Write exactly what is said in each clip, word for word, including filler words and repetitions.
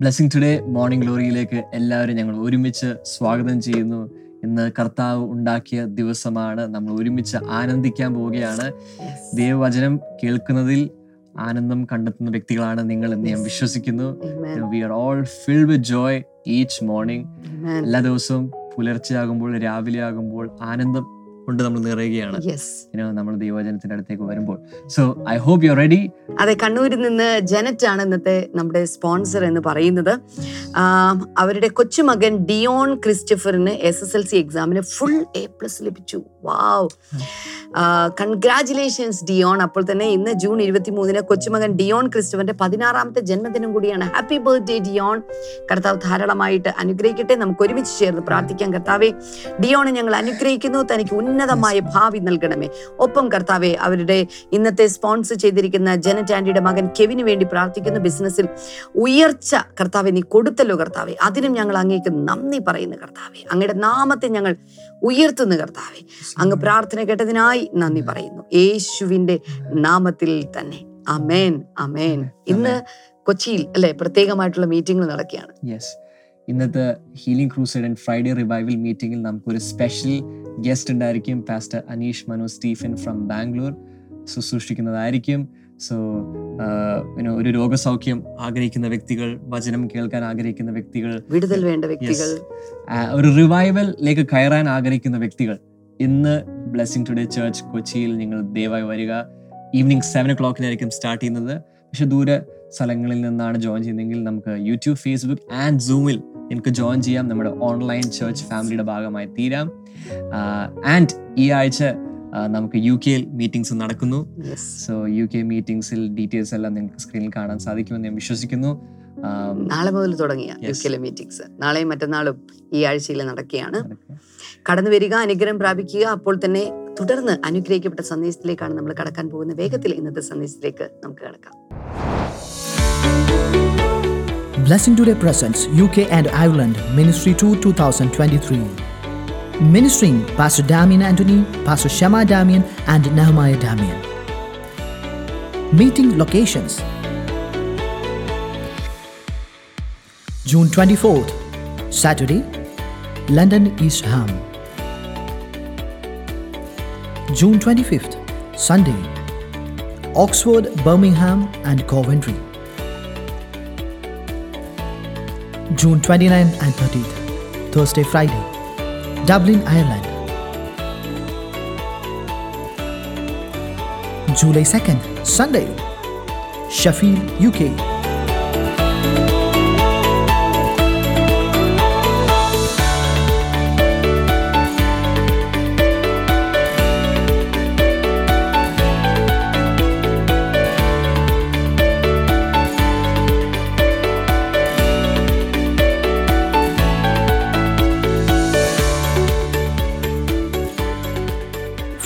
Blessing today morning ഗ്ലോറിയിലേക്ക് എല്ലാവരും ഞങ്ങൾ ഒരുമിച്ച് സ്വാഗതം ചെയ്യുന്നു. ഇന്ന് കർത്താവ് ഉണ്ടാക്കിയ ദിവസമാണ്, നമ്മൾ ഒരുമിച്ച് ആനന്ദിക്കാൻ പോവുകയാണ്. ദൈവവചനം കേൾക്കുന്നതിൽ ആനന്ദം കണ്ടെത്തുന്ന വ്യക്തികളാണ് നിങ്ങൾ എന്ന് ഞാൻ വിശ്വസിക്കുന്നു. We are all filled with joy each morning. എല്ലാ ദിവസവും പുലർച്ചെയാകുമ്പോൾ, രാവിലെ ആകുമ്പോൾ ആനന്ദം കൊണ്ട് നമ്മൾ നിറയുകയാണ് നമ്മൾ ദൈവവചനത്തിന്റെ അടുത്തേക്ക് വരുമ്പോൾ. So I hope you are ready. അതെ, കണ്ണൂരിൽ നിന്ന് ജനറ്റ് ആണ് ഇന്നത്തെ നമ്മുടെ സ്പോൺസർ എന്ന് പറയുന്നത്. അവരുടെ കൊച്ചുമകൻ ഡിയോൺ ക്രിസ്റ്റഫറിന് എസ് എസ് എൽ സി എക്സാമിന് ഫുൾ എ പ്ലസ് ലഭിച്ചു. Wow, congratulations Dion. അപ്പോൾ തന്നെ ഇന്ന് ജൂൺ ഇരുപത്തി മൂന്നിന് കൊച്ചുമകൻ ഡിയോൺ ക്രിസ്റ്റഫറിന്റെ പതിനാറാമത്തെ ജന്മദിനം കൂടിയാണ്. Happy birthday Dion. കർത്താവ് ധാരാളമായിട്ട് അനുഗ്രഹിക്കട്ടെ. നമുക്ക് ഒരുമിച്ച് ചേർന്ന് പ്രാർത്ഥിക്കാം. കർത്താവെ, ഡിയോണെ ഞങ്ങൾ അനുഗ്രഹിക്കുന്നു, തനിക്ക് ഉന്നതമായ ഭാവി നൽകണമേ. ഒപ്പം കർത്താവെ, അവരുടെ ഇന്നത്തെ സ്പോൺസർ ചെയ്തിരിക്കുന്ന ജനറ്റ് ആൻറ്റിയുടെ മകൻ കെവിന് വേണ്ടി പ്രാർത്ഥിക്കുന്നു. ബിസിനസ്സിൽ ഉയർച്ച കർത്താവെ നീ കൊടുത്തല്ലോ കർത്താവെ, അതിനും ഞങ്ങൾ അങ്ങേക്ക് നന്ദി പറയുന്നു കർത്താവെ. അങ്ങയുടെ നാമത്തെ ഞങ്ങൾ ഉയർത്തുന്നു കർത്താവെ. അങ്ങ് പ്രാർത്ഥന കേട്ടതിനായി നന്ദി പറയുന്നു യേശുവിൻ്റെ നാമത്തിൽ തന്നെ. അമേൻ, അമേൻ. ഇന്ന് കൊച്ചിയിൽ അല്ലെ പ്രത്യേകമായിട്ടുള്ള മീറ്റിംഗ് നടക്കുകയാണ്. ഇന്നത്തെ healing crusade and Friday revival മീറ്റിംഗിൽ നമുക്കൊരു സ്പെഷ്യൽ ഗസ്റ്റ് ഉണ്ടായിരിക്കും. Pastor Aneesh Manu Stephen from Bangalore ശുശ്രൂഷിക്കുന്നതായിരിക്കും. സോ പിന്നെ ഒരു രോഗസൗഖ്യം ആഗ്രഹിക്കുന്ന വ്യക്തികൾ, വചനം കേൾക്കാൻ ആഗ്രഹിക്കുന്ന വ്യക്തികൾ, വിടുതൽ വേണ്ട വ്യക്തികൾ, ഒരു റിവൈവലിലേക്ക് കയറാൻ ആഗ്രഹിക്കുന്ന വ്യക്തികൾ, ഇന്ന് ബ്ലെസ്സിംഗ് ടുഡേ ചർച്ച് കൊച്ചിയിൽ നിങ്ങൾ ദയവായി വരിക. ഈവനിങ് സെവൻ ഒ ക്ലോക്കിനായിരിക്കും സ്റ്റാർട്ട് ചെയ്യുന്നത്. പക്ഷെ ദൂരെ സ്ഥലങ്ങളിൽ നിന്നാണ് ജോയിൻ ചെയ്യുന്നതെങ്കിൽ നമുക്ക് യൂട്യൂബ്, ഫേസ്ബുക്ക് ആൻഡ് സൂമിൽ എനിക്ക് ജോയിൻ ചെയ്യാം. നമ്മുടെ ഓൺലൈൻ ചർച്ച് ഫാമിലിയുടെ ഭാഗമായി തീരാം. ആൻഡ് ഈ ആഴ്ച നമുക്ക് യു കെയിൽ മീറ്റിംഗ്സ് നടക്കുന്നു. സോ യു കെ മീറ്റിംഗ്സിൽ ഡീറ്റെയിൽസ് എല്ലാം നിങ്ങൾക്ക് സ്ക്രീനിൽ കാണാൻ സാധിക്കുമെന്ന് ഞാൻ വിശ്വസിക്കുന്നു. നാളെ മുതൽ തുടങ്ങിയ യു കെയിലെ മീറ്റിംഗ്സ് നാളെയും മറ്റന്നാളും ഈ ആഴ്ചയിൽ നടക്കുകയാണ്. കടന്നു വരിക, അനുഗ്രഹം പ്രാപിക്കുക. അപ്പോൾ തന്നെ തുടർന്ന് അനുഗ്രഹിക്കപ്പെട്ട സന്ദേശത്തിലേക്കാണ് നമ്മൾ കടക്കാൻ പോകുന്നത്. വേഗത്തിൽ ഇന്നത്തെ സന്ദേശത്തിലേക്ക് നമുക്ക് കടക്കാം. Blessing Today presents U K and Ireland Ministry Tour twenty twenty-three. Ministering Pastor Damien Antony, Pastor Shammai Damien and Nehemiah Damien. Meeting locations: June twenty-fourth, Saturday, London East Ham. June twenty-fifth, Sunday, Oxford, Birmingham and Coventry. June twenty-ninth and thirtieth, Thursday, Friday, Dublin, Ireland. July second, Sunday, Sheffield, U K.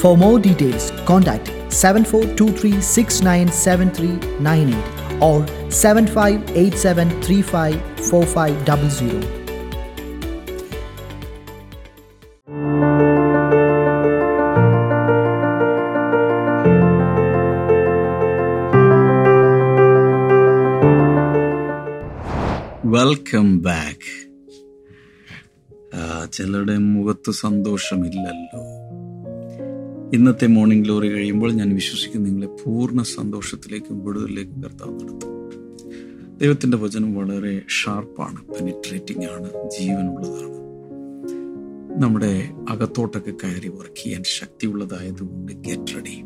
For more details, contact seven four two three six nine seven three nine eight or seven five eight seven three five four five zero zero. Welcome back. ചിലരുടെ മുഖത്ത് സന്തോഷമില്ലല്ലോ. ഇന്നത്തെ morning glory കഴിയുമ്പോൾ ഞാൻ വിശ്വസിക്കുന്നു നിങ്ങളെ പൂർണ്ണ സന്തോഷത്തിലേക്കും വിടുതലിലേക്കും കർത്താവ് നടത്തും. ദൈവത്തിൻ്റെ വചനം വളരെ ഷാർപ്പാണ്, പെനിട്രേറ്റിംഗ് ആണ്, ജീവനുള്ളതാണ്. നമ്മുടെ അകത്തോട്ടൊക്കെ കയറി വർക്ക് ചെയ്യാൻ ശക്തിയുള്ളതായതുകൊണ്ട് ഗെറ്റ് റെഡി.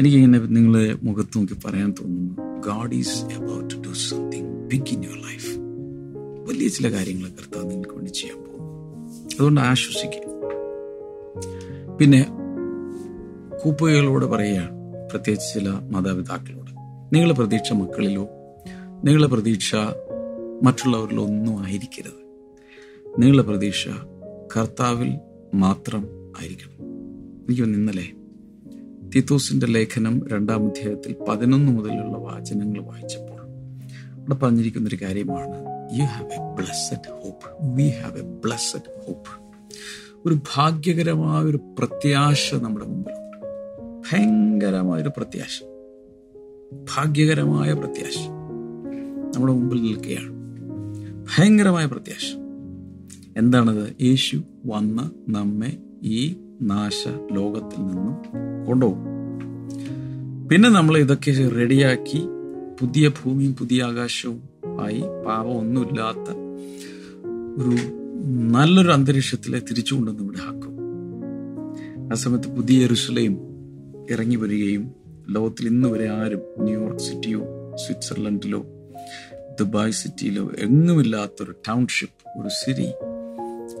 എനിക്കിങ്ങനെ നിങ്ങളെ മുഖത്ത് നോക്കി പറയാൻ തോന്നുന്നു, God is about to do something big in your life. വലിയ ചില കാര്യങ്ങൾ കർത്താവ് നിങ്ങൾക്ക് വേണ്ടി ചെയ്യാൻ പോകുന്നു. അതുകൊണ്ട് ആശ്വസിക്കുക. പിന്നെ കൂപ്പുകകളോട് പറയുകയാണ്, പ്രത്യേകിച്ച് ചില മാതാപിതാക്കളോട്, നിങ്ങളുടെ പ്രതീക്ഷ മക്കളിലോ നിങ്ങളുടെ പ്രതീക്ഷ മറ്റുള്ളവരിലോ ഒന്നും ആയിരിക്കരുത്. നിങ്ങളുടെ പ്രതീക്ഷ കർത്താവിൽ മാത്രം ആയിരിക്കണം. എനിക്ക് ഇന്നലെ തീത്തോസിൻ്റെ ലേഖനം രണ്ടാം അധ്യായത്തിൽ പതിനൊന്ന് മുതലുള്ള വാചനങ്ങൾ വായിച്ചപ്പോൾ അവിടെ പറഞ്ഞിരിക്കുന്നൊരു കാര്യമാണ്, you have a blessed hope, we have a blessed hope. ഒരു ഭാഗ്യകരമായൊരു പ്രത്യാശ നമ്മുടെ മുമ്പിലുണ്ട്. ഭയങ്കരമായൊരു പ്രത്യാശ, ഭാഗ്യകരമായ പ്രത്യാശ നമ്മുടെ മുമ്പിൽ നിൽക്കുകയാണ്. ഭയങ്കരമായ പ്രത്യാശ. എന്താണത്? യേശു വന്ന് നമ്മെ ഈ നാശ ലോകത്തിൽ നിന്നും കൊണ്ടുപോകും. പിന്നെ നമ്മൾ ഇതൊക്കെ റെഡിയാക്കി പുതിയ ഭൂമിയും പുതിയ ആകാശവും ആയി പാപമൊന്നുമില്ലാത്ത ഒരു നല്ലൊരു അന്തരീക്ഷത്തിലെ തിരിച്ചുകൊണ്ടുവന്ന് ഇവിടെ ആക്കും. ആ സമയത്ത് പുതിയ യെരുശലേം ഇറങ്ങി വരികയും ലോകത്തിൽ ഇന്ന് വരെ ആരും ന്യൂയോർക്ക് സിറ്റിയോ സ്വിറ്റ്സർലൻഡിലോ ദുബായ് സിറ്റിയിലോ എങ്ങുമില്ലാത്തൊരു ടൗൺഷിപ്പ്, ഒരു സിറ്റി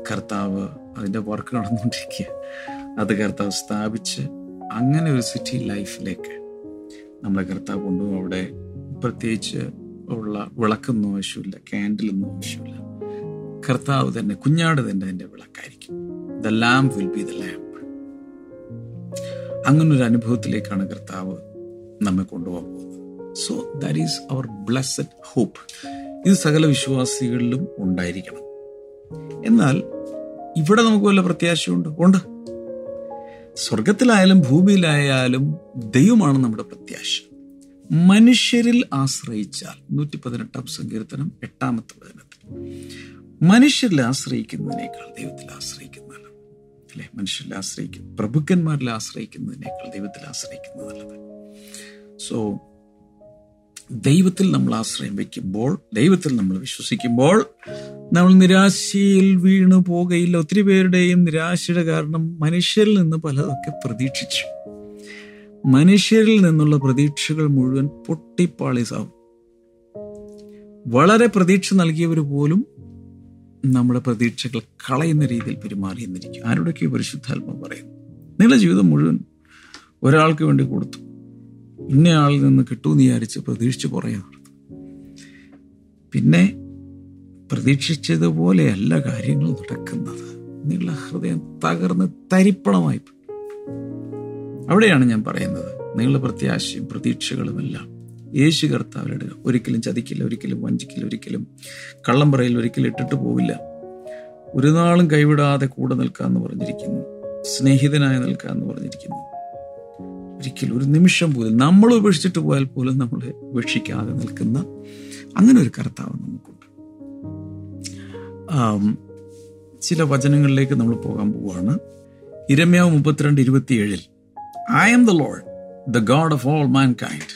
കർത്താവ് അതിൻ്റെ വർക്ക് നടന്നുകൊണ്ടിരിക്കുക, അത് കർത്താവ് സ്ഥാപിച്ച് അങ്ങനെ ഒരു സിറ്റി ലൈഫിലേക്ക് നമ്മളെ കർത്താവ് കൊണ്ടുപോകും. അവിടെ പ്രത്യേകിച്ച് ഉള്ള വിളക്കൊന്നും ആവശ്യമില്ല, ക്യാൻഡിലൊന്നും ആവശ്യമില്ല. കർത്താവ് തന്നെ, കുഞ്ഞാട് തന്നെ അതിൻ്റെ വിളക്കായിരിക്കും. The lamp will be the lamp. അങ്ങനൊരു അനുഭവത്തിലേക്കാണ് കർത്താവ് നമ്മെ കൊണ്ടുപോകാൻ പോകുന്നത്. So that is our blessed hope. ഇത് സകല വിശ്വാസികളിലും ഉണ്ടായിരിക്കണം. എന്നാൽ ഇവിടെ നമുക്ക് വല്ല പ്രത്യാശയുണ്ട്? ഉണ്ട്. സ്വർഗത്തിലായാലും ഭൂമിയിലായാലും ദൈവമാണ് നമ്മുടെ പ്രത്യാശ. മനുഷ്യരിൽ ആശ്രയിച്ചാൽ, നൂറ്റി പതിനെട്ടാം സങ്കീർത്തനം എട്ടാമത്തെ വചനത്തിൽ, മനുഷ്യരിൽ ആശ്രയിക്കുന്നതിനേക്കാൾ ദൈവത്തിൽ ആശ്രയിക്കുന്നതല്ല അല്ലേ? മനുഷ്യരിൽ ആശ്രയിക്കുന്ന, പ്രഭുക്കന്മാരിൽ ആശ്രയിക്കുന്നതിനേക്കാൾ ദൈവത്തിൽ ആശ്രയിക്കുന്നതല്ലത്. സോ ദൈവത്തിൽ നമ്മൾ ആശ്രയം വയ്ക്കുമ്പോൾ, ദൈവത്തിൽ നമ്മൾ വിശ്വസിക്കുമ്പോൾ നമ്മൾ നിരാശയിൽ വീണു പോകുകയില്ല. ഒത്തിരി പേരുടെയും നിരാശയുടെ കാരണം മനുഷ്യരിൽ നിന്ന് പലതൊക്കെ പ്രതീക്ഷിച്ചു. മനുഷ്യരിൽ നിന്നുള്ള പ്രതീക്ഷകൾ മുഴുവൻ പൊട്ടിപ്പാളീസാവും. വളരെ പ്രതീക്ഷ നൽകിയവർ പോലും നമ്മുടെ പ്രതീക്ഷകൾ കളയുന്ന രീതിയിൽ പെരുമാറിയെന്നിരിക്കും. ആരോടൊക്കെ പരിശുദ്ധാത്മാവ് പറയുന്നു, നിങ്ങളുടെ ജീവിതം മുഴുവൻ ഒരാൾക്ക് വേണ്ടി കൊടുത്തു, ഇന്നയാളിൽ നിന്ന് കിട്ടുമെന്ന് വിചാരിച്ച് പ്രതീക്ഷിച്ച് പുറകെ നടന്നു, പിന്നെ പ്രതീക്ഷിച്ചതുപോലെയല്ല കാര്യങ്ങൾ നടക്കുന്നത്. നിങ്ങളുടെ ഹൃദയം തകർന്ന് തരിപ്പണമായി. അവിടെയാണ് ഞാൻ പറയുന്നത്, നിങ്ങളുടെ പ്രത്യാശയും പ്രതീക്ഷകളുമെല്ലാം യേശു കർത്താവിലിടുക. ഒരിക്കലും ചതിക്കില്ല, ഒരിക്കലും വഞ്ചിക്കില്ല, ഒരിക്കലും കള്ളം പറയില്ല, ഒരിക്കലും ഇട്ടിട്ട് പോവില്ല. ഒരു നാളും കൈവിടാതെ കൂടെ നിൽക്കാമെന്ന് പറഞ്ഞിരിക്കുന്നു, സ്നേഹിതനായി നിൽക്കാമെന്ന് പറഞ്ഞിരിക്കുന്നു. ഒരിക്കലും ഒരു നിമിഷം പോലും നമ്മൾ ഉപേക്ഷിച്ചിട്ട് പോയാൽ പോലും നമ്മളെ ഉപേക്ഷിക്കാതെ നിൽക്കുന്ന അങ്ങനെ ഒരു കർത്താവ് നമുക്കുണ്ട്. ചില വചനങ്ങളിലേക്ക് നമ്മൾ പോകാൻ പോവുകയാണ്. ഇരമ്യാവ് മുപ്പത്തിരണ്ട് ഇരുപത്തിയേഴിൽ, I am the Lord the God of all mankind,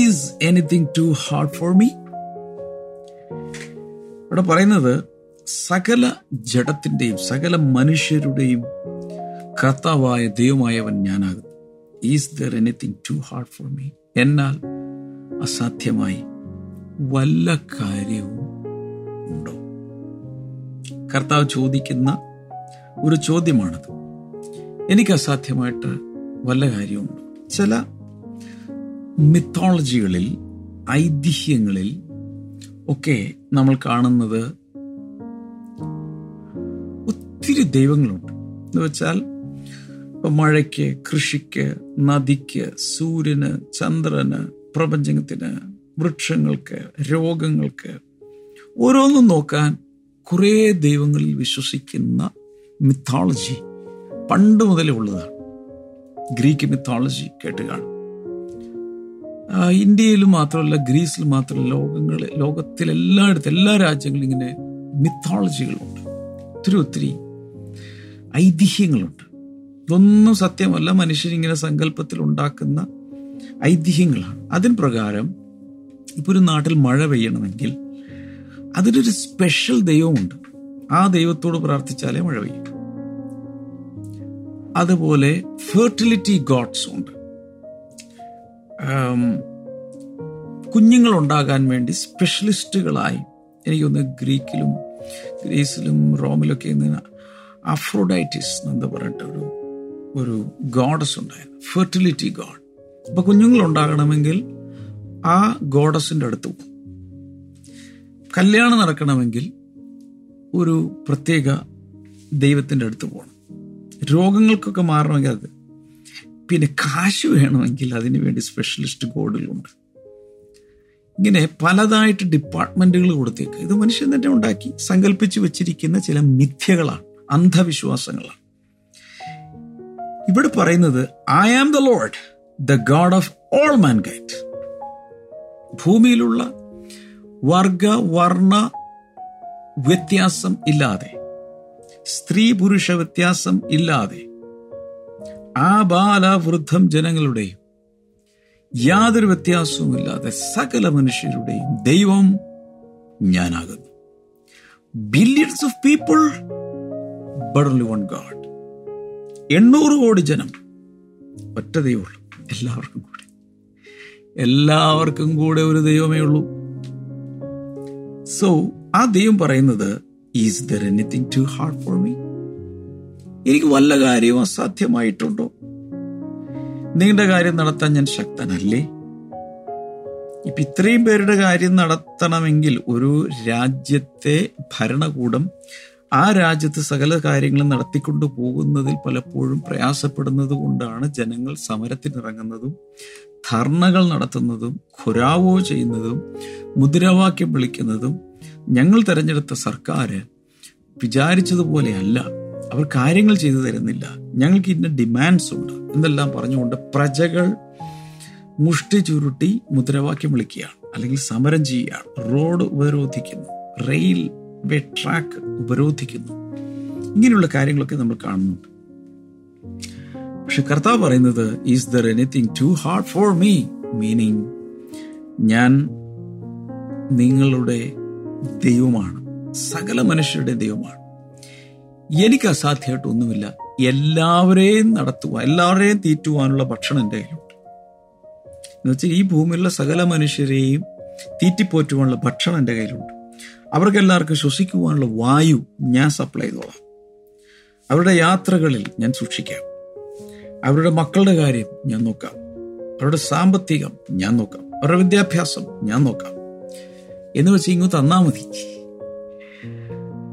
is anything too hard for me. ഇവിടെ പറയുന്നത് സകല ജഡത്തിൻ്റെയും സകല മനുഷ്യരുടെയും കർത്താവായ ദൈവമായവൻ ഞാനാകുന്നു. Is there anything too hard for me? എന്നാൽ അസാധ്യമായി വല്ല കാര്യവും ഉണ്ടോ? കർത്താവ് ചോദിക്കുന്ന ഒരു ചോദ്യമാണത്. എനിക്ക് അസാധ്യമായിട്ട് വല്ല കാര്യമുണ്ടോ? ചില മിത്തോളജികളിൽ, ഐതിഹ്യങ്ങളിൽ ഒക്കെ നമ്മൾ കാണുന്നത് ഒത്തിരി ദൈവങ്ങളുണ്ട്. എന്ന് വെച്ചാൽ ഇപ്പം മഴയ്ക്ക്, കൃഷിക്ക്, നദിക്ക്, സൂര്യന്, ചന്ദ്രന്, പ്രപഞ്ചത്തിന്, വൃക്ഷങ്ങൾക്ക്, രോഗങ്ങൾക്ക്, ഓരോന്നും നോക്കാൻ കുറേ ദൈവങ്ങളിൽ വിശ്വസിക്കുന്ന മിത്തോളജി പണ്ട് മുതലേ ഉള്ളതാണ്. ഗ്രീക്ക് മിത്തോളജി കേട്ട് കാണും. ഇന്ത്യയിൽ മാത്രമല്ല, ഗ്രീസിൽ മാത്രമല്ല, ലോകങ്ങളിൽ, ലോകത്തിലെല്ലായിടത്തും, എല്ലാ രാജ്യങ്ങളിലും ഇങ്ങനെ മിത്തോളജികളുണ്ട്. ഒത്തിരി ഒത്തിരി ഐതിഹ്യങ്ങളുണ്ട്. ഇതൊന്നും സത്യമല്ല, മനുഷ്യരിങ്ങനെ സങ്കല്പത്തിൽ ഉണ്ടാക്കുന്ന ഐതിഹ്യങ്ങളാണ്. അതിന് പ്രകാരം ഇപ്പോൾ ഒരു നാട്ടിൽ മഴ പെയ്യണമെങ്കിൽ അതിനൊരു സ്പെഷ്യൽ ദൈവമുണ്ട്, ആ ദൈവത്തോട് പ്രാർത്ഥിച്ചാലേ മഴ പെയ്യും. അതുപോലെ ഫെർട്ടിലിറ്റി ഗോഡ്സ് ഉണ്ട്. കുഞ്ഞുങ്ങളുണ്ടാകാൻ വേണ്ടി സ്പെഷ്യലിസ്റ്റുകളായി, എനിക്കൊന്ന് ഗ്രീക്കിലും ഗ്രീസിലും റോമിലൊക്കെ ഇന്ന് അഫ്രോഡൈറ്റിസ് എന്ന് പറഞ്ഞിട്ട് ഒരു ഒരു ഗോഡസ് ഉണ്ടായിരുന്നു, ഫെർട്ടിലിറ്റി ഗോഡ്. അപ്പോൾ കുഞ്ഞുങ്ങളുണ്ടാകണമെങ്കിൽ ആ ഗോഡസിൻ്റെ അടുത്ത് പോകും. കല്യാണം നടക്കണമെങ്കിൽ ഒരു പ്രത്യേക ദൈവത്തിൻ്റെ അടുത്ത് പോകണം. രോഗങ്ങൾക്കൊക്കെ മാറണമെങ്കിൽ അത്, പിന്നെ കാശ് വേണമെങ്കിൽ അതിനു വേണ്ടി സ്പെഷ്യലിസ്റ്റ് ഗോഡുകളുണ്ട്. ഇങ്ങനെ പലതായിട്ട് ഡിപ്പാർട്ട്മെൻറ്റുകൾ കൊടുത്തേക്ക്. ഇത് മനുഷ്യൻ തന്നെ ഉണ്ടാക്കി സങ്കല്പിച്ച് വെച്ചിരിക്കുന്ന ചില മിഥ്യകളാണ്, അന്ധവിശ്വാസങ്ങളാണ്. ഇവിടെ പറയുന്നത് I am the Lord the God of all mankind. ഭൂമിയിലുള്ള വർഗ വർണ്ണ വ്യത്യാസം ഇല്ലാതെ, സ്ത്രീ പുരുഷ വ്യത്യാസം ഇല്ലാതെ ആ ബാല വൃദ്ധം ജനങ്ങളുടെയും യാതൊരു വ്യത്യാസവും ഇല്ലാതെ സകല മനുഷ്യരുടെയും ദൈവം ഞാനാകുന്നു. Billions of people but only one God. എണ്ണൂറ് കോടി ജനം, ഒറ്റ ദൈവമുള്ളൂ. എല്ലാവർക്കും കൂടെ എല്ലാവർക്കും കൂടെ ഒരു ദൈവമേ ഉള്ളൂ. സോ ആ ദൈവം പറയുന്നത്, is there anything too hard for me? എനിക്ക് വല്ല കാര്യവും അസാധ്യമായിട്ടുണ്ടോ? നിങ്ങളുടെ കാര്യം നടത്താൻ ഞാൻ ശക്തനല്ലേ? ഇപ്പം ഇത്രയും പേരുടെ കാര്യം നടത്തണമെങ്കിൽ ഒരു രാജ്യത്തെ ഭരണകൂടം ആ രാജ്യത്ത് സകല കാര്യങ്ങളും നടത്തിക്കൊണ്ടു പോകുന്നതിൽ പലപ്പോഴും പ്രയാസപ്പെടുന്നത് കൊണ്ടാണ് ജനങ്ങൾ സമരത്തിനിറങ്ങുന്നതും ധർണകൾ നടത്തുന്നതും ഖുരാവോ ചെയ്യുന്നതും മുദ്രാവാക്യം വിളിക്കുന്നതും. ഞങ്ങൾ തിരഞ്ഞെടുത്ത സർക്കാർ വിചാരിച്ചതുപോലെയല്ല, അവർ കാര്യങ്ങൾ ചെയ്തു തരുന്നില്ല, ഞങ്ങൾക്ക് ഇന്ന ഡിമാൻഡ്സ് ഉണ്ട് എന്നെല്ലാം പറഞ്ഞുകൊണ്ട് പ്രജകൾ മുഷ്ടി ചുരുട്ടി മുദ്രാവാക്യം വിളിക്കുകയാണ്, അല്ലെങ്കിൽ സമരം ചെയ്യുകയാണ്. റോഡ് ഉപരോധിക്കുന്നു, റെയിൽവേ ട്രാക്ക് ഉപരോധിക്കുന്നു, ഇങ്ങനെയുള്ള കാര്യങ്ങളൊക്കെ നമ്മൾ കാണുന്നുണ്ട്. പക്ഷെ കർത്താവ് പറയുന്നത്, is there anything too hard for me? Meaning, ഞാൻ നിങ്ങളുടെ ദൈവമാണ്, സകല മനുഷ്യരുടെ ദൈവമാണ്. എനിക്ക് അസാധ്യമായിട്ടൊന്നുമില്ല. എല്ലാവരെയും നടത്തുവാൻ, എല്ലാവരെയും തീറ്റുവാനുള്ള ഭക്ഷണം എൻ്റെ കയ്യിലുണ്ട്. എന്നുവെച്ചാൽ ഈ ഭൂമിയിലുള്ള സകല മനുഷ്യരെയും തീറ്റിപ്പോറ്റുവാനുള്ള ഭക്ഷണം എൻ്റെ കയ്യിലുണ്ട്. അവർക്കെല്ലാവർക്കും ശ്വസിക്കുവാനുള്ള വായു ഞാൻ സപ്ലൈ ചെയ്തോളാം. അവരുടെ യാത്രകളിൽ ഞാൻ സൂക്ഷിക്കാം. അവരുടെ മക്കളുടെ കാര്യം ഞാൻ നോക്കാം. അവരുടെ സാമ്പത്തികം ഞാൻ നോക്കാം. അവരുടെ വിദ്യാഭ്യാസം ഞാൻ നോക്കാം. എന്ന് വെച്ച് ഇങ്ങോട്ട് തന്നാ മതി.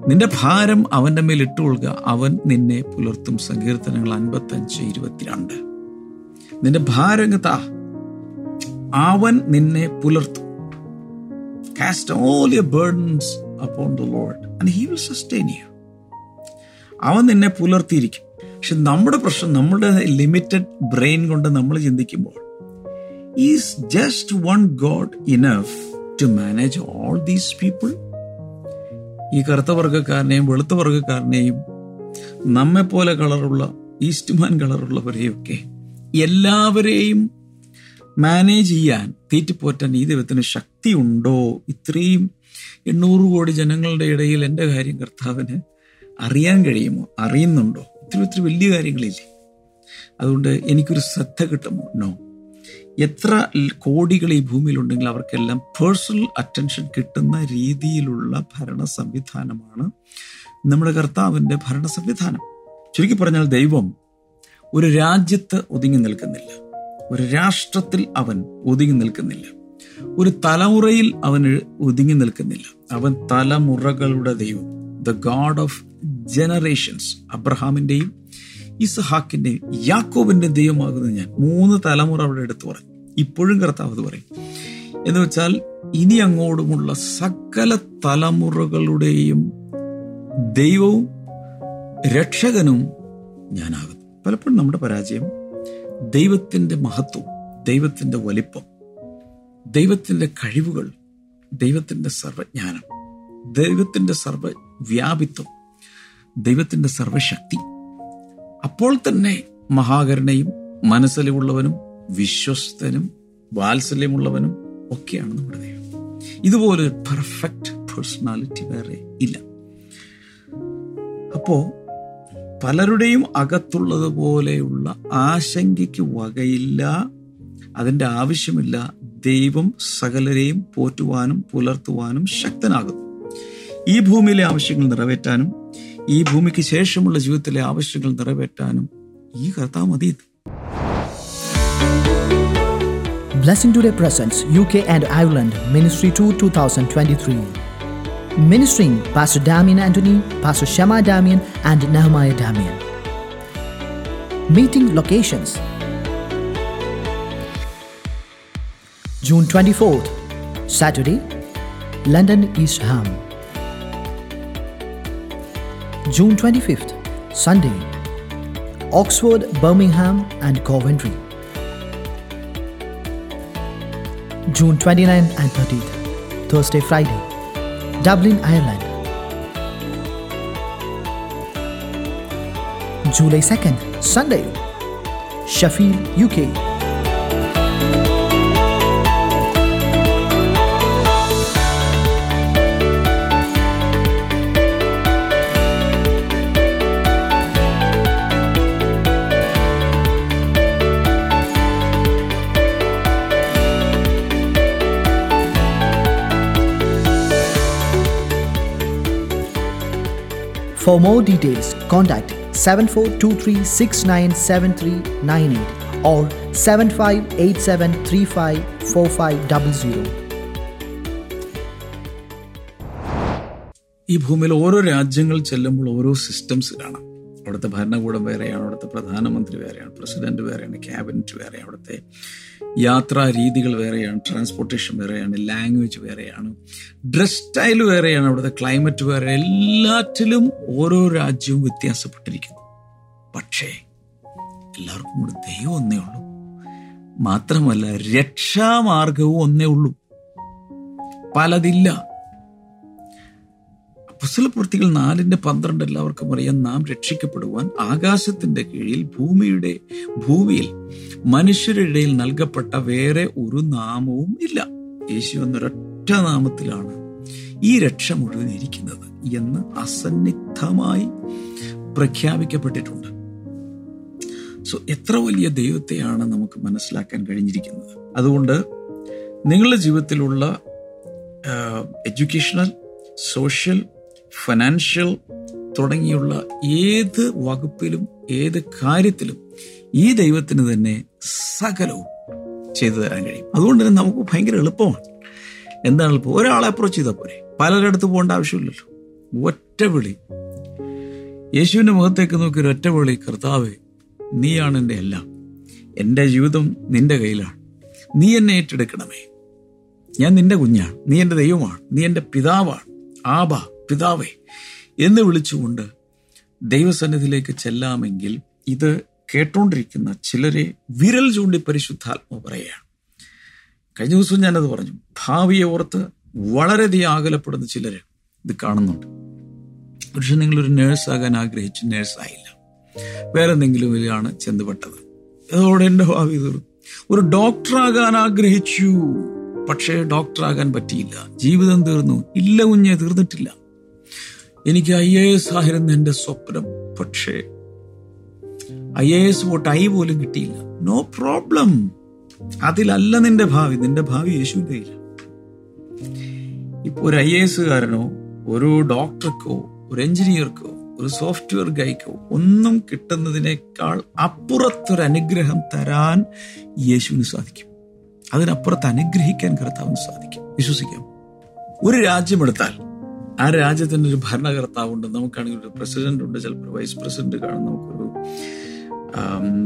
നിന്റെ ഭാരം അവൻ്റെ മേൽ ഇട്ടുകൊള്ളുക, അവൻ നിന്നെ പുലർത്തും. സങ്കീർത്തനങ്ങൾ അൻപത്തഞ്ച് ഇരുപത്തിരണ്ട്. നിന്റെ ഭാരം താ, അവൻ നിന്നെ പുലർത്തും. Cast all your burdens upon the Lord and he will sustain you. അവൻ നിന്നെ പുലർത്തിയിരിക്കും. പക്ഷെ നമ്മുടെ പ്രശ്നം, നമ്മുടെ ലിമിറ്റഡ് ബ്രെയിൻ കൊണ്ട് നമ്മൾ ചിന്തിക്കുമ്പോൾ, is just one God enough to manage all these people? ഈ കറുത്ത വർഗ്ഗക്കാരനെയും വെളുത്ത വർഗ്ഗക്കാരനെയും നമ്മെപ്പോലെ കളറുള്ള ഈസ്റ്റ്മാൻ കളറുള്ളവരെയൊക്കെ എല്ലാവരെയും മാനേജ് ചെയ്യാൻ, തീറ്റിപ്പോറ്റാൻ ഈ ദൈവത്തിന് ശക്തിയുണ്ടോ? ഇത്രയും എണ്ണൂറ് കോടി ജനങ്ങളുടെ ഇടയിൽ എൻ്റെ കാര്യം കർത്താവിന് അറിയാൻ കഴിയുമോ? അറിയുന്നുണ്ടോ? ഇത്തിരി ഒത്തിരി വലിയ കാര്യങ്ങളില്ലേ. അതുകൊണ്ട് എനിക്കൊരു ശ്രദ്ധ കിട്ടുമോ? നോ. എത്ര കോടികൾ ഈ ഭൂമിയിലുണ്ടെങ്കിൽ അവർക്കെല്ലാം പേഴ്സണൽ അറ്റൻഷൻ കിട്ടുന്ന രീതിയിലുള്ള ഭരണ സംവിധാനമാണ് നമ്മുടെ കർത്താവിൻ്റെ ഭരണ സംവിധാനം. ചുരുക്കി പറഞ്ഞാൽ ദൈവം ഒരു രാജ്യത്ത് ഒതുങ്ങി നിൽക്കുന്നില്ല, ഒരു രാഷ്ട്രത്തിൽ അവൻ ഒതുങ്ങി നിൽക്കുന്നില്ല, ഒരു തലമുറയിൽ അവൻ ഒതുങ്ങി നിൽക്കുന്നില്ല. അവൻ തലമുറകളുടെ ദൈവം, ദ ഗാഡ് ഓഫ് ജനറേഷൻസ്. അബ്രഹാമിൻ്റെയും ഇസഹാക്കിൻ്റെയും യാക്കോബിൻ്റെയും ദൈവമാകുന്നത് ഞാൻ. മൂന്ന് തലമുറ അവിടെ എടുത്തു പറഞ്ഞു. ഇപ്പോഴും കർത്താവ് അത് പറയും. എന്ന് വെച്ചാൽ ഇനി അങ്ങോട്ടുമുള്ള സകല തലമുറകളുടെയും ദൈവവും രക്ഷകനും ഞാനാകുന്നു. പലപ്പോഴും നമ്മുടെ പരാജയം ദൈവത്തിൻ്റെ മഹത്വം, ദൈവത്തിൻ്റെ വലിപ്പം, ദൈവത്തിൻ്റെ കഴിവുകൾ, ദൈവത്തിൻ്റെ സർവജ്ഞാനം, ദൈവത്തിൻ്റെ സർവവ്യാപിത്വം, ദൈവത്തിൻ്റെ സർവശക്തി. അപ്പോൾ തന്നെ മഹാകരുണയും മനസ്സലിവുള്ളവനും വിശ്വസ്തനും വാത്സല്യമുള്ളവനും ഒക്കെയാണ് നമ്മുടെ ദൈവം. ഇതുപോലൊരു പെർഫെക്റ്റ് പേഴ്സണാലിറ്റി വേറെ ഇല്ല. അപ്പോൾ പലരുടെയും അകത്തുള്ളതുപോലെയുള്ള ആശങ്കയ്ക്ക് വകയില്ല, അതിൻ്റെ ആവശ്യമില്ല. ദൈവം സകലരെയും പോറ്റുവാനും പുലർത്തുവാനും ശക്തനാകുന്നു. ഈ ഭൂമിയിലെ ആവശ്യങ്ങൾ നിറവേറ്റാനും ഈ ഭൂമിക്ക് ശേഷമുള്ള ജീവിതത്തിലെ ആവശ്യങ്ങൾ നിറവേറ്റാനും ഈ കർത്താവ് മതി. Blessing Today presents U K and Ireland Ministry to twenty twenty-three. Ministering Pastor Damien Antony, Pastor Shammai Damien and Nehemiah Damien. Meeting locations: June twenty-fourth, Saturday, London East Ham. June twenty-fifth, Sunday, Oxford, Birmingham and Coventry. June twenty-ninth and thirtieth, Thursday, Friday. Dublin, Ireland. July second, Sunday. Sheffield, U K. For more details, contact seven four two three six nine seven three nine eight or seven five eight seven three five four five zero zero. ഈ ഭൂമിയിൽ ഓരോ രാജ്യങ്ങൾ ചെല്ലുമ്പോൾ ഓരോ systems കാണാം. അവിടുത്തെ ഭരണകൂടം വേറെയാണ്, അവിടുത്തെ പ്രധാനമന്ത്രി വേറെയാണ്, പ്രസിഡന്റ് വേറെയാണ്, ക്യാബിനറ്റ് വേറെയാണ്, അവിടുത്തെ യാത്രാ രീതികൾ വേറെയാണ്, ട്രാൻസ്പോർട്ടേഷൻ വേറെയാണ്, ലാംഗ്വേജ് വേറെയാണ്, ഡ്രസ് സ്റ്റൈൽ വേറെയാണ്, അവിടുത്തെ ക്ലൈമറ്റ് വേറെ, എല്ലാറ്റിലും ഓരോ രാജ്യവും വ്യത്യാസപ്പെട്ടിരിക്കുന്നു. പക്ഷേ എല്ലാവർക്കും കൂടെ ദൈവം ഒന്നേ ഉള്ളൂ. മാത്രമല്ല രക്ഷാമാർഗവും ഒന്നേ ഉള്ളൂ, പലതില്ല. അപ്പോസ്തലപ്രവൃത്തികൾ നാലിൻ്റെ പന്ത്രണ്ട് എല്ലാവർക്കും അറിയാം, നാം രക്ഷിക്കപ്പെടുവാൻ ആകാശത്തിൻ്റെ കീഴിൽ ഭൂമിയുടെ ഭൂമിയിൽ മനുഷ്യരുടെ ഇടയിൽ നൽകപ്പെട്ട വേറെ ഒരു നാമവും ഇല്ല. യേശു എന്നൊരൊറ്റ നാമത്തിലാണ് ഈ രക്ഷ മുഴുവൻ ഇരിക്കുന്നത് എന്ന് അസന്നിഗ്ധമായി പ്രഖ്യാപിക്കപ്പെട്ടിട്ടുണ്ട്. സോ എത്ര വലിയ ദൈവത്തെയാണ് നമുക്ക് മനസ്സിലാക്കാൻ കഴിഞ്ഞിരിക്കുന്നത്. അതുകൊണ്ട് നിങ്ങളുടെ ജീവിതത്തിലുള്ള എഡ്യൂക്കേഷണൽ, സോഷ്യൽ, ഫിനാൻഷ്യൽ തുടങ്ങിയുള്ള ഏത് വകുപ്പിലും ഏത് കാര്യത്തിലും ഈ ദൈവത്തിന് തന്നെ സകലവും ചെയ്തു തരാൻ കഴിയും. അതുകൊണ്ട് തന്നെ നമുക്ക് ഭയങ്കര എളുപ്പമാണ്. എന്താണ് എളുപ്പം? ഒരാളെ അപ്രോച്ച് ചെയ്താൽ പോരെ, പലരുടെ അടുത്ത് പോകേണ്ട ആവശ്യമില്ലല്ലോ. ഒറ്റ വിളി, യേശുവിൻ്റെ മുഖത്തേക്ക് നോക്കി ഒരൊറ്റ വിളി, കർത്താവേ നീയാണ് എൻ്റെ എല്ലാം, എൻ്റെ ജീവിതം നിൻ്റെ കയ്യിലാണ്, നീ എന്നെ ഏറ്റെടുക്കണമേ, ഞാൻ നിൻ്റെ കുഞ്ഞാണ്, നീ എൻ്റെ ദൈവമാണ്, നീ എൻ്റെ പിതാവാണ്, ആബ പിതാവേ എന്ന് വിളിച്ചുകൊണ്ട് ദൈവസന്നിധിയിലേക്ക് ചെല്ലാമെങ്കിൽ ഇത് കേട്ടോണ്ടിരിക്കുന്ന ചിലരെ വിരൽ ചൂണ്ടി പരിശുദ്ധാത്മാവ് പറയുകയാണ്. കഴിഞ്ഞ ദിവസം ഞാനത് പറഞ്ഞു, ഭാവിയെ ഓർത്ത് വളരെയധികം ആകലപ്പെടുന്ന ചിലർ ഇത് കാണുന്നുണ്ട്. പക്ഷെ നിങ്ങളൊരു നേഴ്സാകാൻ ആഗ്രഹിച്ചു, നേഴ്സായില്ല, വേറെ എന്തെങ്കിലും ഇതിലാണ് ചെന്നുപെട്ടത്, അതോടെ എൻ്റെ ഭാവി തീർന്നു. ഒരു ഡോക്ടറാകാൻ ആഗ്രഹിച്ചു, പക്ഷേ ഡോക്ടറാകാൻ പറ്റിയില്ല, ജീവിതം തീർന്നു. ഇല്ല കുഞ്ഞെ, തീർന്നിട്ടില്ല. എനിക്ക് ഐ എ എസ് ആയിരുന്നു എൻ്റെ സ്വപ്നം, പക്ഷേ ഐ എ എസ് വോട്ട് ഐ പോലും കിട്ടിയില്ല. നോ പ്രോബ്ലം, അതിലല്ല നിന്റെ ഭാവി, നിന്റെ ഭാവി യേശുവിൻ്റെ കയ്യിലാണ്. ഇപ്പോൾ ഒരു ഐ എ എസുകാരനോ ഒരു ഡോക്ടർക്കോ ഒരു എഞ്ചിനീയർക്കോ ഒരു സോഫ്റ്റ്വെയർ ഗൈക്കോ ഒന്നും കിട്ടുന്നതിനേക്കാൾ അപ്പുറത്തൊരു അനുഗ്രഹം തരാൻ യേശുവിന് സാധിക്കും. അതിനപ്പുറത്ത് അനുഗ്രഹിക്കാൻ കർത്താവിന് സാധിക്കും. വിശ്വസിക്കാം. ഒരു രാജ്യമെടുത്താൽ ആ രാജ്യത്തിൻ്റെ ഒരു ഭരണകർത്താവുണ്ട്, നമുക്കാണെങ്കിൽ ഒരു പ്രസിഡന്റ് ഉണ്ട്, ചിലപ്പോൾ ഒരു വൈസ് പ്രസിഡന്റ് കാണും, നമുക്കൊരു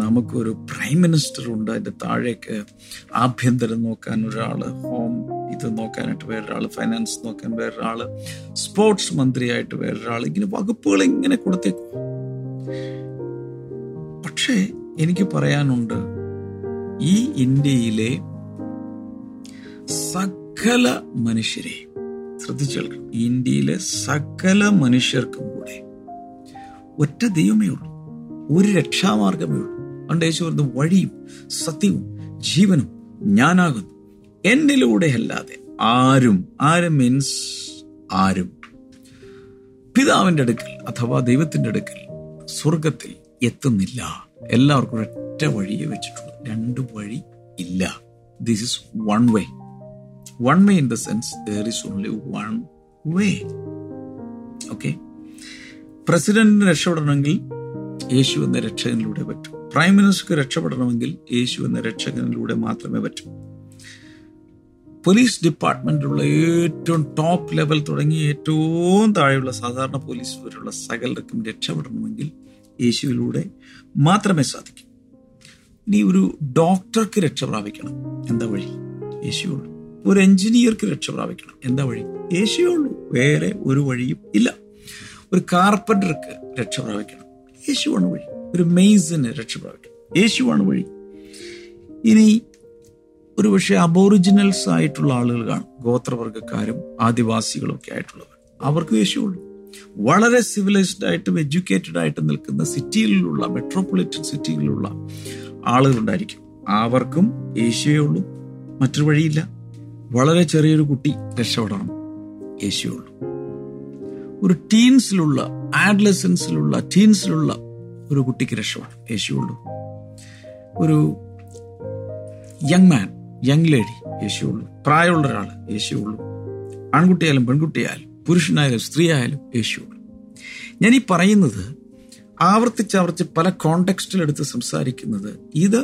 നമുക്കൊരു പ്രൈം മിനിസ്റ്റർ ഉണ്ട്, അതിൻ്റെ താഴേക്ക് ആഭ്യന്തരം നോക്കാൻ ഒരാൾ, ഹോം ഇത് നോക്കാനായിട്ട് വേറൊരാൾ, ഫൈനാൻസ് നോക്കാൻ വേറൊരാൾ, സ്പോർട്സ് മന്ത്രിയായിട്ട് വേറൊരാൾ, ഇങ്ങനെ വകുപ്പുകൾ ഇങ്ങനെ കൊടുത്തേക്കും. പക്ഷേ എനിക്ക് പറയാനുണ്ട്, ഈ ഇന്ത്യയിലെ സകല മനുഷ്യരെ ശ്രദ്ധിച്ചേൽക്കും, ഇന്ത്യയിലെ സകല മനുഷ്യർക്കും കൂടെ ഒറ്റ ദൈവമേ ഉള്ളൂ, ഒരു രക്ഷാമാർഗമേ ഉള്ളൂ. അതുകൊണ്ട് യേശു പറയുന്ന വഴിയും സത്യവും ജീവനും ഞാനാകുന്നു, എന്നിലൂടെ അല്ലാതെ ആരും ആരും മീൻസ് ആരും പിതാവിൻ്റെ അടുക്കൽ അഥവാ ദൈവത്തിൻ്റെ അടുക്കൽ സ്വർഗത്തിൽ എത്തുന്നില്ല. എല്ലാവർക്കും ഒരൊറ്റ വഴിയെ വെച്ചിട്ടുള്ളൂ, രണ്ട് വഴി ഇല്ല. This is one way. One way in the sense there is only one way. Okay? പ്രസിഡന്റിന് രക്ഷപ്പെടണമെങ്കിൽ യേശു എന്ന രക്ഷകനിലൂടെ പറ്റും. പ്രൈം മിനിസ്റ്റർക്ക് രക്ഷപ്പെടണമെങ്കിൽ യേശു എന്ന രക്ഷകനിലൂടെ മാത്രമേ പറ്റൂ. പോലീസ് ഡിപ്പാർട്ട്മെൻറ്റിലുള്ള ഏറ്റവും ടോപ്പ് ലെവൽ തുടങ്ങി ഏറ്റവും താഴെയുള്ള സാധാരണ പോലീസ് വരെയുള്ള സകലർക്കും രക്ഷപ്പെടണമെങ്കിൽ യേശുവിലൂടെ മാത്രമേ സാധിക്കൂ. ഇനി ഒരു ഡോക്ടർക്ക് രക്ഷ പ്രാപിക്കണം, എന്താ വഴി? യേശുവുള്ളൂ. ഒരു എഞ്ചിനീയർക്ക് രക്ഷ പ്രാപിക്കണം, എന്താ വഴി? യേശുവേ ഉള്ളൂ, വേറെ ഒരു വഴിയും ഇല്ല. ഒരു കാർപ്പൻ്റർക്ക് രക്ഷ പ്രാപിക്കണം, യേശുവാണ് വഴി. ഒരു മെയ്സിന് രക്ഷ പ്രാപിക്കണം, യേശുവാണ് വഴി. ഇനി ഒരുപക്ഷെ അബോറിജിനൽസ് ആയിട്ടുള്ള ആളുകൾ കാണും, ഗോത്രവർഗ്ഗക്കാരും ആദിവാസികളും ഒക്കെ ആയിട്ടുള്ളവർ. അവർക്ക് യേശുള്ളൂ. വളരെ സിവിലൈസ്ഡ് ആയിട്ടും എഡ്യൂക്കേറ്റഡ് ആയിട്ടും നിൽക്കുന്ന സിറ്റിയിലുള്ള മെട്രോപൊളിറ്റൻ സിറ്റിയിലുള്ള ആളുകളുണ്ടായിരിക്കും. അവർക്കും യേശുവേ ഉള്ളൂ, മറ്റൊരു വഴിയില്ല. വളരെ ചെറിയൊരു കുട്ടി രക്ഷപ്പെടണം, യേശുവേ ഉള്ളൂ. ഒരു ടീൻസിലുള്ള ആഡ്ലസൻസിലുള്ള ടീൻസിലുള്ള ഒരു കുട്ടിക്ക് രക്ഷപ്പെടണം, യേശുവേ ഉള്ളൂ. ഒരു യങ് മാൻ യങ് ലേഡി, യേശുവേ ഉള്ളൂ. പ്രായമുള്ള ഒരാൾ, യേശുവേ ഉള്ളൂ. ആൺകുട്ടിയായാലും പെൺകുട്ടിയായാലും പുരുഷനായാലും സ്ത്രീ ആയാലും യേശുവുള്ളൂ. ഞാനീ പറയുന്നത് ആവർത്തിച്ചാവർത്തി പല കോണ്ടെക്സ്റ്റിലെടുത്ത് സംസാരിക്കുന്നത്, ഇത്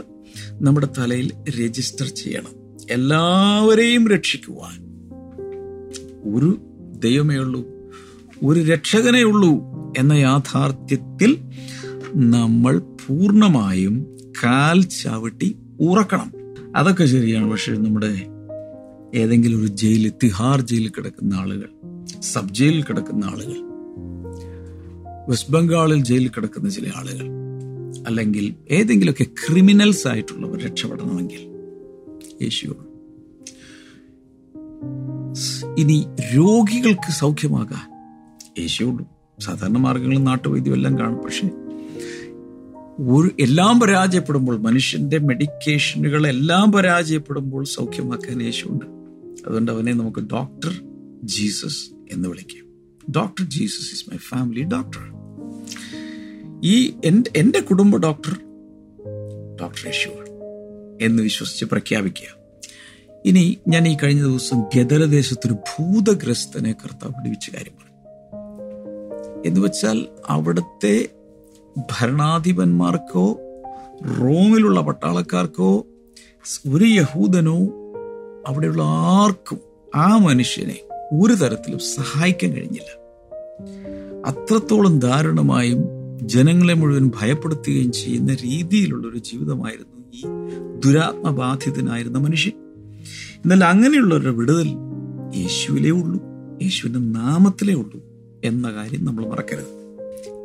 നമ്മുടെ തലയിൽ രജിസ്റ്റർ ചെയ്യണം. എല്ലാവരെയും രക്ഷിക്കുവാൻ ഒരു ദൈവമേ ഉള്ളൂ, ഒരു രക്ഷകനേ ഉള്ളൂ എന്ന യാഥാർത്ഥ്യത്തിൽ നമ്മൾ പൂർണ്ണമായും കാൽ ചവിട്ടി ഉറക്കണം. അതൊക്കെ ശരിയാണ്. പക്ഷേ നമ്മുടെ ഏതെങ്കിലും ഒരു ജയിലിൽ, തിഹാർ ജയിലിൽ കിടക്കുന്ന ആളുകൾ, സബ് ജയിലിൽ കിടക്കുന്ന ആളുകൾ, വെസ്റ്റ് ബംഗാളിൽ ജയിലിൽ കിടക്കുന്ന ചില ആളുകൾ, അല്ലെങ്കിൽ ഏതെങ്കിലുമൊക്കെ ക്രിമിനൽസ് ആയിട്ടുള്ളവർ രക്ഷപ്പെടണമെങ്കിൽ യേശുവോട്. ഇനി രോഗികൾക്ക് സൗഖ്യമാകാൻ യേശുവോട്. സാധാരണ മാർഗങ്ങളും നാട്ടുവൈദ്യം എല്ലാം കാണും. പക്ഷേ ഒരു എല്ലാം പരാജയപ്പെടുമ്പോൾ, മനുഷ്യൻ്റെ മെഡിക്കേഷനുകളെല്ലാം പരാജയപ്പെടുമ്പോൾ സൗഖ്യമാക്കാൻ യേശുണ്ട്. അതുകൊണ്ട് അവനെ നമുക്ക് ഡോക്ടർ ജീസസ് എന്ന് വിളിക്കും. Doctor Jesus is my family doctor. ഈ എൻ്റെ എൻ്റെ കുടുംബ ഡോക്ടർ ഡോക്ടർ യേശുവാണ് എന്ന് വിശ്വസിച്ച് പ്രഖ്യാപിക്കുക. ഇനി ഞാൻ ഈ കഴിഞ്ഞ ദിവസം ഗദരദേശത്തൊരു ഭൂതഗ്രസ്തനെ കർത്താവ് പിടിവിച്ച കാര്യം പറഞ്ഞു. എന്ന് വെച്ചാൽ അവിടുത്തെ ഭരണാധിപന്മാർക്കോ റോമിലുള്ള പട്ടാളക്കാർക്കോ ഒരു യഹൂദനോ അവിടെയുള്ള ആർക്കും ആ മനുഷ്യനെ ഒരു തരത്തിലും സഹായിക്കാൻ കഴിഞ്ഞില്ല. അത്രത്തോളം ദാരുണമായും ജനങ്ങളെ മുഴുവൻ ഭയപ്പെടുത്തുകയും ചെയ്യുന്ന രീതിയിലുള്ളൊരു ജീവിതമായിരുന്നു ഈ ദുരാത്മബാധിതനായിരുന്ന മനുഷ്യൻ. എന്നാൽ അങ്ങനെയുള്ളവരുടെ വിടുതൽ യേശുവിലേ ഉള്ളൂ, യേശുവിൻ്റെ നാമത്തിലേ ഉള്ളൂ എന്ന കാര്യം നമ്മൾ മറക്കരുത്.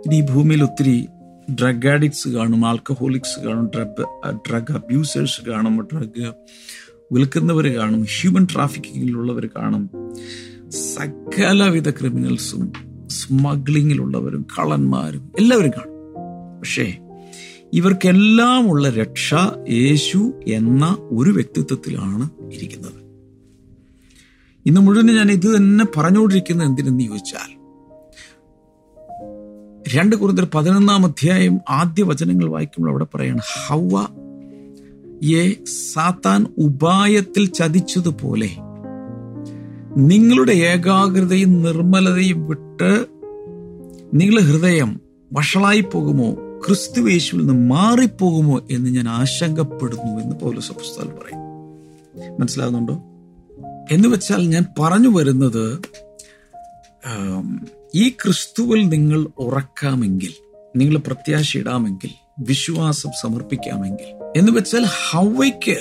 ഇനി ഈ ഭൂമിയിൽ ഒത്തിരി ഡ്രഗ് അഡിക്ട്സ് കാണും, ആൽക്കഹോളിക്സ് കാണും, ഡ്രഗ് ഡ്രഗ് അബ്യൂസേഴ്സ് കാണും, ഡ്രഗ് വിൽക്കുന്നവർ കാണും, ഹ്യൂമൻ ട്രാഫിക്കിങ്ങിലുള്ളവർ കാണും, സകലവിധ ക്രിമിനൽസും സ്മഗ്ലിങ്ങിലുള്ളവരും കള്ളന്മാരും എല്ലാവരും കാണും. പക്ഷേ ഇവർക്കെല്ലാം ഉള്ള രക്ഷ യേശു എന്ന ഒരു വ്യക്തിത്വത്തിലാണ് ഇരിക്കുന്നത്. ഇന്ന് മുഴുവൻ ഞാൻ ഇത് തന്നെ പറഞ്ഞുകൊണ്ടിരിക്കുന്നത് എന്തിനെന്ന് ചോദിച്ചാൽ, രണ്ട് കുറിന്ത്യർ പതിനൊന്നാം അധ്യായം ആദ്യ വചനങ്ങൾ വായിക്കുമ്പോൾ അവിടെ പറയാണ്, ഹവ്വ യെ സാത്താൻ ഉപായത്തിൽ ചതിച്ചതുപോലെ നിങ്ങളുടെ ഏകാഗ്രതയും നിർമ്മലതയും വിട്ട് നിങ്ങളുടെ ഹൃദയം വഷളായി പോകുമോ, ക്രിസ്തു യേശുവിൽ നിന്ന് മാറിപ്പോകുമോ എന്ന് ഞാൻ ആശങ്കപ്പെടുന്നു എന്ന് പൗലോസ് അപ്പോസ്തലൻ പറയും. മനസ്സിലാകുന്നുണ്ടോ? എന്ന് വെച്ചാൽ ഞാൻ പറഞ്ഞു വരുന്നത്, ഈ ക്രിസ്തുവിൽ നിങ്ങൾ ഉറക്കാമെങ്കിൽ, നിങ്ങൾ പ്രത്യാശയിടാമെങ്കിൽ, വിശ്വാസം സമർപ്പിക്കാമെങ്കിൽ, എന്ന് വെച്ചാൽ ഹവ്വയ്ക്ക്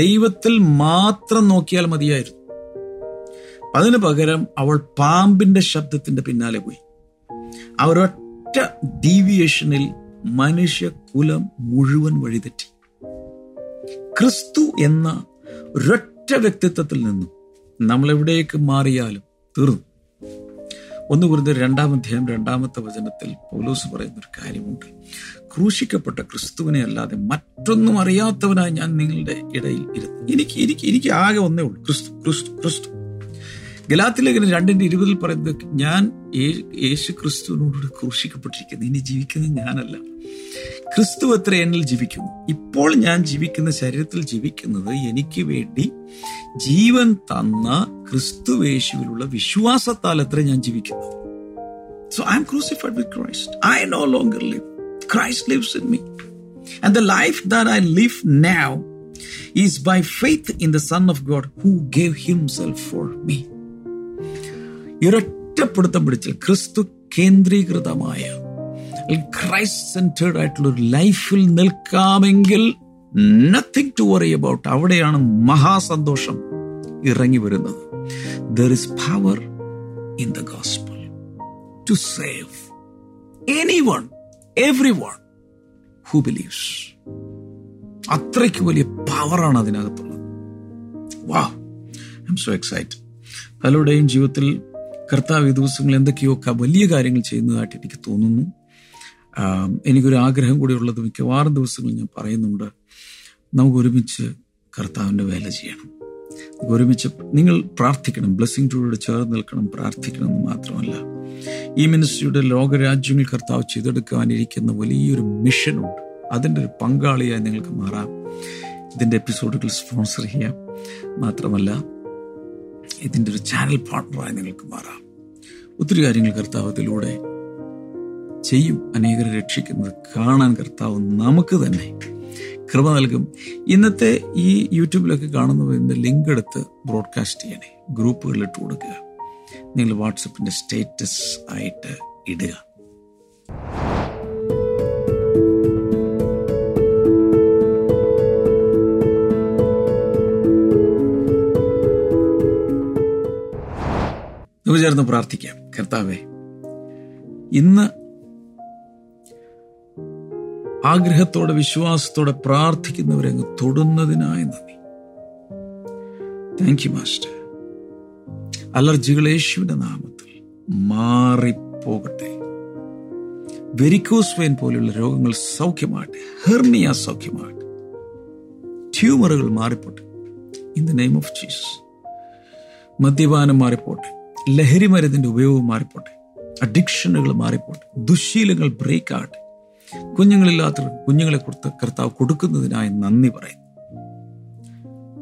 ദൈവത്തിൽ മാത്രം നോക്കിയാൽ മതിയായിരുന്നു. അതിനു പകരം അവൾ പാമ്പിന്റെ ശബ്ദത്തിന്റെ പിന്നാലെ പോയി. ആ ഒരൊറ്റ ഡീവിയേഷനിൽ മനുഷ്യകുലം മുഴുവൻ വഴിതെറ്റി. ക്രിസ്തു എന്ന ഒരൊറ്റ വ്യക്തിത്വത്തിൽ നിന്നും നമ്മളെവിടേക്ക് മാറിയാലും തീർന്നു. ഒന്ന് കുറിന്ത്യർ രണ്ടാം അധ്യായം രണ്ടാമത്തെ വചനത്തിൽ പൗലോസ് പറയുന്നൊരു കാര്യമുണ്ട്, ക്രൂശിക്കപ്പെട്ട ക്രിസ്തുവിനെ അല്ലാതെ മറ്റൊന്നും അറിയാത്തവനായി ഞാൻ നിങ്ങളുടെ ഇടയിൽ ഇരുന്നു. എനിക്ക് എനിക്ക് എനിക്ക് ആകെ ഒന്നേ ഉള്ളൂ, ക്രിസ്തു ക്രിസ്തു ക്രിസ്തു ഗലാത്യലേഖനം രണ്ടിൻ്റെ ഇരുപതിൽ പറയുന്നത്, ഞാൻ യേശു ക്രിസ്തുവിനോടുകൂടി ക്രൂശിക്കപ്പെട്ടിരിക്കുന്നു, ഇനി ജീവിക്കുന്നത് ഞാനല്ല, ക്രിസ്തു അത്ര എന്നിൽ ജീവിക്കുന്നു. ഇപ്പോൾ ഞാൻ ജീവിക്കുന്ന ശരീരത്തിൽ ജീവിക്കുന്നത് എനിക്ക് വേണ്ടി ജീവൻ തന്ന ക്രിസ്തുവേശുവിലുള്ള വിശ്വാസത്താൽ അത്ര ഞാൻ ജീവിക്കുന്നു. So I am crucified with Christ, I no longer live, Christ lives in me, and the life that I live now is by faith in the Son of God who gave himself for me. ഇരട്ടപ്പെടുത്തം പിടിച്ച് ക്രിസ്തു കേന്ദ്രീകൃതമായ Christ centred ആയിട്ടുള്ളൊരു ലൈഫിൽ നിൽക്കാമെങ്കിൽ nothing to worry about. അവിടെയാണ് മഹാസന്തോഷം ഇറങ്ങി വരുന്നത്. There is power in the gospel to save anyone everyone who believes. അത്രയ്ക്ക് വലിയ പവറാണ് അതിനകത്തുള്ളത്. Wow, I M so excited. പലരുടെയും ജീവിതത്തിൽ കർത്താവ് ഈ ദിവസങ്ങളിൽ എന്തൊക്കെയൊക്കെ വലിയ കാര്യങ്ങൾ ചെയ്യുന്നതായിട്ട് എനിക്ക് തോന്നുന്നു. എനിക്കൊരു ആഗ്രഹം കൂടി ഉള്ളത്, മിക്കവാറും ദിവസങ്ങളിൽ ഞാൻ പറയുന്നുണ്ട്, നമുക്കൊരുമിച്ച് കർത്താവിൻ്റെ വേല ചെയ്യണം, ഒരുമിച്ച് നിങ്ങൾ പ്രാർത്ഥിക്കണം, ബ്ലെസ്സിംഗ് ടൂടെ ചേർന്ന് നിൽക്കണം, പ്രാർത്ഥിക്കണം എന്ന് മാത്രമല്ല ഈ മിനിസ്ട്രിയുടെ ലോകരാജ്യങ്ങൾ കർത്താവ് ചെയ്തെടുക്കാനിരിക്കുന്ന വലിയൊരു മിഷനുണ്ട്, അതിൻ്റെ ഒരു പങ്കാളിയായി നിങ്ങൾക്ക് മാറാം. ഇതിൻ്റെ എപ്പിസോഡുകൾ സ്പോൺസർ ചെയ്യാം, മാത്രമല്ല ഇതിൻ്റെ ഒരു ചാനൽ പാർട്ണറായി നിങ്ങൾക്ക് മാറാം. ഒത്തിരി കാര്യങ്ങൾ കർത്താവ് അതിലൂടെ ചെയ്യും, അനേകരെ രക്ഷിക്കുന്നത് കാണാൻ കർത്താവ് നമുക്ക് തന്നെ കൃപ നൽകും. ഇന്നത്തെ ഈ യൂട്യൂബിലൊക്കെ കാണുന്നതിൻ്റെ ലിങ്ക് എടുത്ത് ബ്രോഡ്കാസ്റ്റ് ചെയ്യണേ, ഗ്രൂപ്പുകളിലിട്ട് കൊടുക്കുക, നിങ്ങൾ വാട്സപ്പിൻ്റെ സ്റ്റേറ്റസ് ആയിട്ട് ഇടുക. നമുക്ക് ചേർന്ന് പ്രാർത്ഥിക്കാം. കർത്താവേ, ഇന്ന് ആഗ്രഹത്തോടെ വിശ്വാസത്തോടെ പ്രാർത്ഥിക്കുന്നവരെ അങ്ങ് തൊടുന്നതിനായി നന്ദി. Thank you master. അലർജികൾ യേശുവിന്റെ നാമത്തിൽ മാറിപ്പോകട്ടെ. വെരിക്കോസ് വെയിൻ പോലെയുള്ള രോഗങ്ങൾ സൗഖ്യമാകട്ടെ, ഹെർണിയ സൗഖ്യമാകട്ടെ, ട്യൂമറുകൾ മാറിപ്പോട്ടെ. In the name of Jesus. മദ്യപാനം മാറിപ്പോട്ടെ, ലഹരി മരുന്നിൻ്റെ ഉപയോഗം മാറിപ്പോട്ടെ, അഡിക്ഷനുകൾ മാറിപ്പോട്ടെ, ദുശ്ശീലങ്ങൾ ബ്രേക്ക് ആകട്ടെ. കുഞ്ഞുങ്ങളില്ലാത്തവർ കുഞ്ഞുങ്ങളെ കൊടുത്ത് കർത്താവ് കൊടുക്കുന്നതിനായി നന്ദി പറയുന്നു.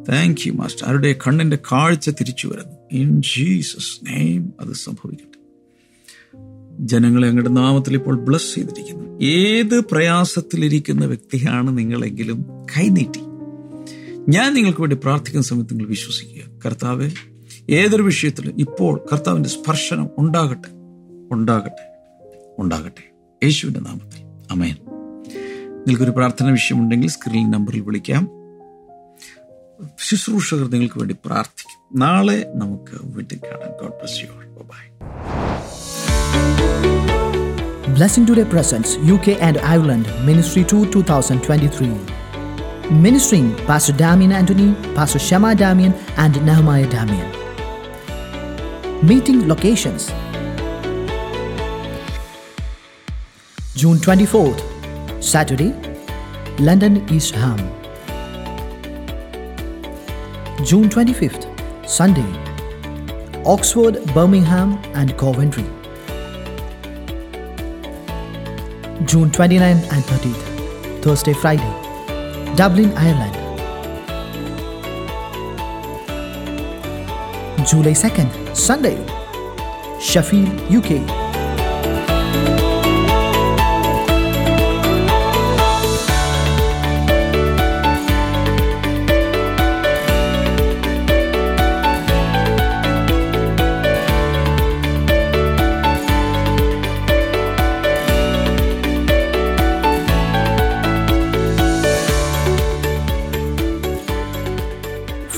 Thank you master. അവരുടെ കണ്ണിൻ്റെ കാഴ്ച തിരിച്ചു വരുന്നു. ഇൻ ജീസസ് നെയിം അത് സംഭവിക്കട്ടെ. ജനങ്ങളെ അങ്ങയുടെ നാമത്തിൽ ഇപ്പോൾ ബ്ലസ് ചെയ്തിരിക്കുന്നു. ഏത് പ്രയാസത്തിലിരിക്കുന്ന വ്യക്തിയാണ് നിങ്ങളെങ്കിലും കൈനീട്ടി ഞാൻ നിങ്ങൾക്ക് വേണ്ടി പ്രാർത്ഥിക്കുന്ന സമയത്ത് നിങ്ങൾ വിശ്വസിക്കുക, കർത്താവെ ഏതൊരു വിഷയത്തിലും ഇപ്പോൾ കർത്താവിൻ്റെ സ്പർശനം ഉണ്ടാകട്ടെ, ഉണ്ടാകട്ടെ, ഉണ്ടാകട്ടെ, യേശുവിൻ്റെ നാമത്തിൽ. അമേൻ. നിങ്ങൾക്കൊരു പ്രാർത്ഥന വിഷയമുണ്ടെങ്കിൽ സ്ക്രീൻ നമ്പറിൽ വിളിക്കാം. ശുശ്രൂഷകർ നിങ്ങൾക്ക് വേണ്ടി പ്രാർത്ഥിക്കും. നാളെ നമുക്ക് വീട്ടിൽ കാണാം. God bless you all. Bye. Blessing Today presents U K and Ireland Ministry Tour twenty twenty-three. Ministering Pastor Damien Antony, Pastor Shammai Damien and Nehemiah Damien. Meeting locations: June twenty-fourth, Saturday, London East Ham. June twenty-fifth, Sunday, Oxford, Birmingham and Coventry. June twenty-ninth and thirtieth, Thursday, Friday, Dublin, Ireland. July second, Sunday, Sheffield, U K.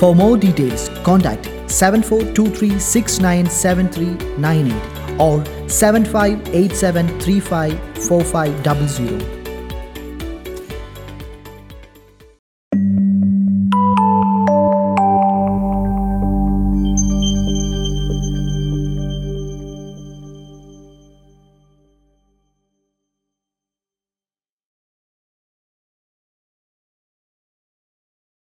For more details, contact seven four two three six nine seven three nine eight or seven five eight seven three five four five zero zero.